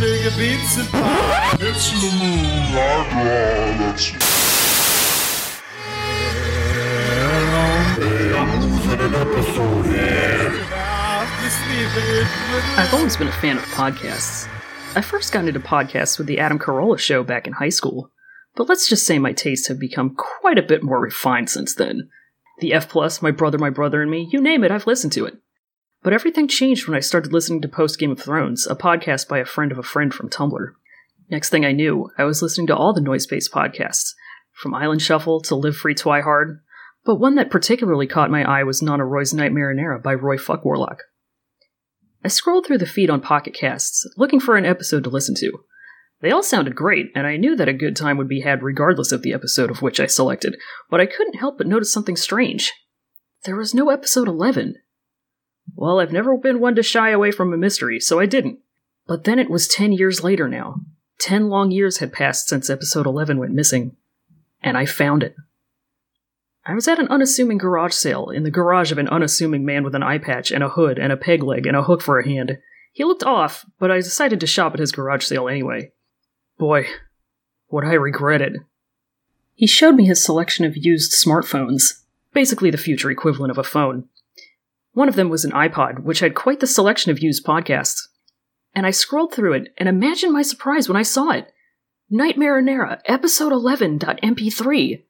bigger beats and pop. It's the I've always been a fan of podcasts. I first got into podcasts with the Adam Carolla show back in high school, but let's just say my tastes have become quite a bit more refined since then. The F+, My Brother and Me, you name it, I've listened to it. But everything changed when I started listening to Post Game of Thrones, a podcast by a friend of a friend from Tumblr. Next thing I knew, I was listening to all the noise-based podcasts, from Island Shuffle to Live Free Twyhard, but one that particularly caught my eye was Nana Roy's Nightmarinera by Roy Fuck Warlock. I scrolled through the feed on Pocket Casts, looking for an episode to listen to. They all sounded great, and I knew that a good time would be had regardless of the episode of which I selected, but I couldn't help but notice something strange. There was no episode 11. Well, I've never been one to shy away from a mystery, so I didn't. But then it was 10 years later now. 10 long years had passed since episode 11 went missing, and I found it. I was at an unassuming garage sale, in the garage of an unassuming man with an eye patch and a hood and a peg leg and a hook for a hand. He looked off, but I decided to shop at his garage sale anyway. Boy, what I regretted. He showed me his selection of used smartphones, basically the future equivalent of a phone. One of them was an iPod, which had quite the selection of used podcasts. And I scrolled through it, and imagine my surprise when I saw it. Nightmarinera, episode 11.mp3.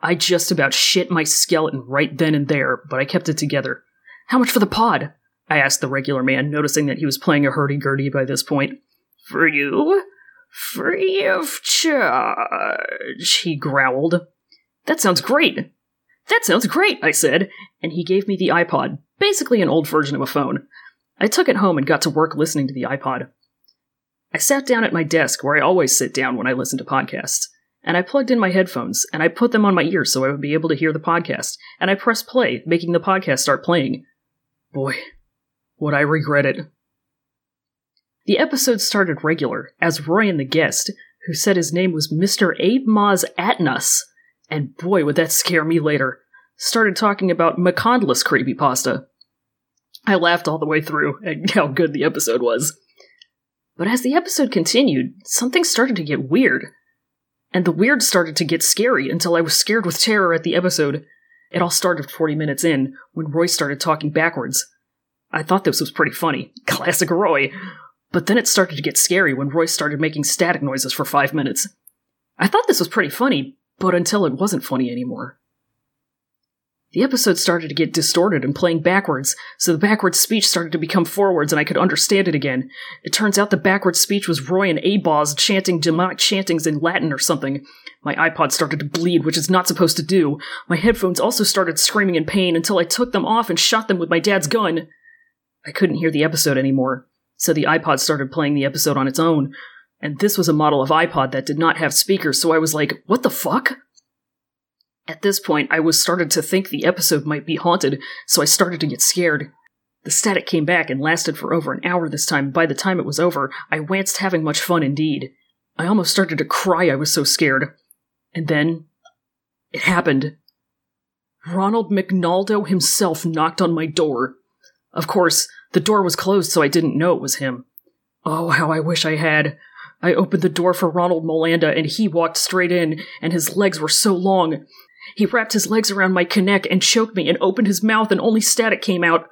I just about shit my skeleton right then and there, but I kept it together. How much for the pod? I asked the regular man, noticing that he was playing a hurdy-gurdy by this point. For you? Free of charge, he growled. That sounds great, I said, and he gave me the iPod, basically an old version of a phone. I took it home and got to work listening to the iPod. I sat down at my desk, where I always sit down when I listen to podcasts, and I plugged in my headphones, and I put them on my ears so I would be able to hear the podcast, and I pressed play, making the podcast start playing. Boy, would I regret it. The episode started regular, as Roy and the guest, who said his name was Mr. Abe Maz Atnas, and boy would that scare me later, started talking about McCondless Creepypasta. I laughed all the way through at how good the episode was. But as the episode continued, something started to get weird. And the weird started to get scary until I was scared with terror at the episode. It all started 40 minutes in, when Roy started talking backwards. I thought this was pretty funny. Classic Roy. But then it started to get scary when Roy started making static noises for 5 minutes. I thought this was pretty funny, but until it wasn't funny anymore. The episode started to get distorted and playing backwards, so the backwards speech started to become forwards and I could understand it again. It turns out the backwards speech was Roy and Abaz chanting demonic chantings in Latin or something. My iPod started to bleed, which it's not supposed to do. My headphones also started screaming in pain until I took them off and shot them with my dad's gun. I couldn't hear the episode anymore. So the iPod started playing the episode on its own, and this was a model of iPod that did not have speakers, so I was like, what the fuck? At this point, I was started to think the episode might be haunted, so I started to get scared. The static came back and lasted for over an hour this time, and by the time it was over, I wanced having much fun indeed. I almost started to cry, I was so scared. And then, it happened. Ronald McNaldo himself knocked on my door. Of course, the door was closed, so I didn't know it was him. Oh, how I wish I had. I opened the door for Ronald Molanda, and he walked straight in, and his legs were so long. He wrapped his legs around my neck and choked me and opened his mouth, and only static came out.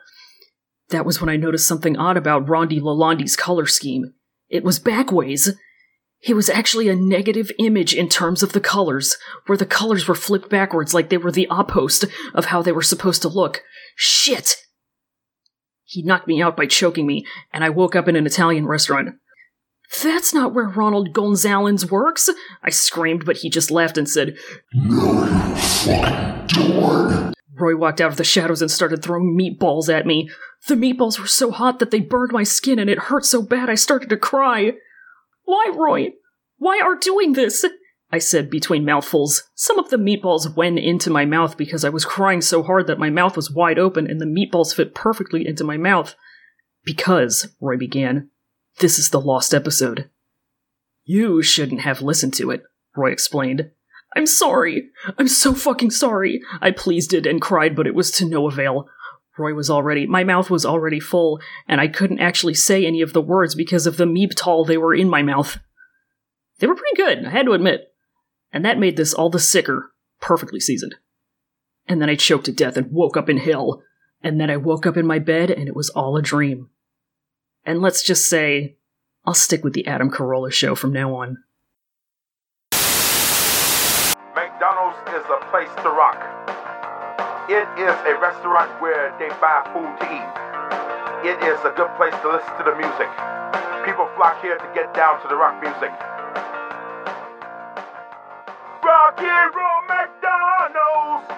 That was when I noticed something odd about Rondi Lalandi's color scheme. It was backways. He was actually a negative image in terms of the colors, where the colors were flipped backwards like they were the oppost of how they were supposed to look. Shit! He knocked me out by choking me, and I woke up in an Italian restaurant. That's not where Ronald Gonzalez works! I screamed, but he just laughed and said, "No, you fucking dork!" Roy walked out of the shadows and started throwing meatballs at me. The meatballs were so hot that they burned my skin and it hurt so bad I started to cry. "Why, Roy? Why are doing this?" I said between mouthfuls. Some of the meatballs went into my mouth because I was crying so hard that my mouth was wide open and the meatballs fit perfectly into my mouth. "Because," Roy began, "this is the lost episode. You shouldn't have listened to it," Roy explained. "I'm sorry. I'm so fucking sorry." I pleaded and cried, but it was to no avail. Roy was already, my mouth was already full, and I couldn't actually say any of the words because of the meeptall they were in my mouth. They were pretty good, I had to admit. And that made this all the sicker, perfectly seasoned. And then I choked to death and woke up in hell. And then I woke up in my bed, and it was all a dream. And let's just say, I'll stick with the Adam Carolla show from now on. McDonald's is a place to rock. It is a restaurant where they buy food to eat. It is a good place to listen to the music. People flock here to get down to the rock music. Rock and roll McDonald's!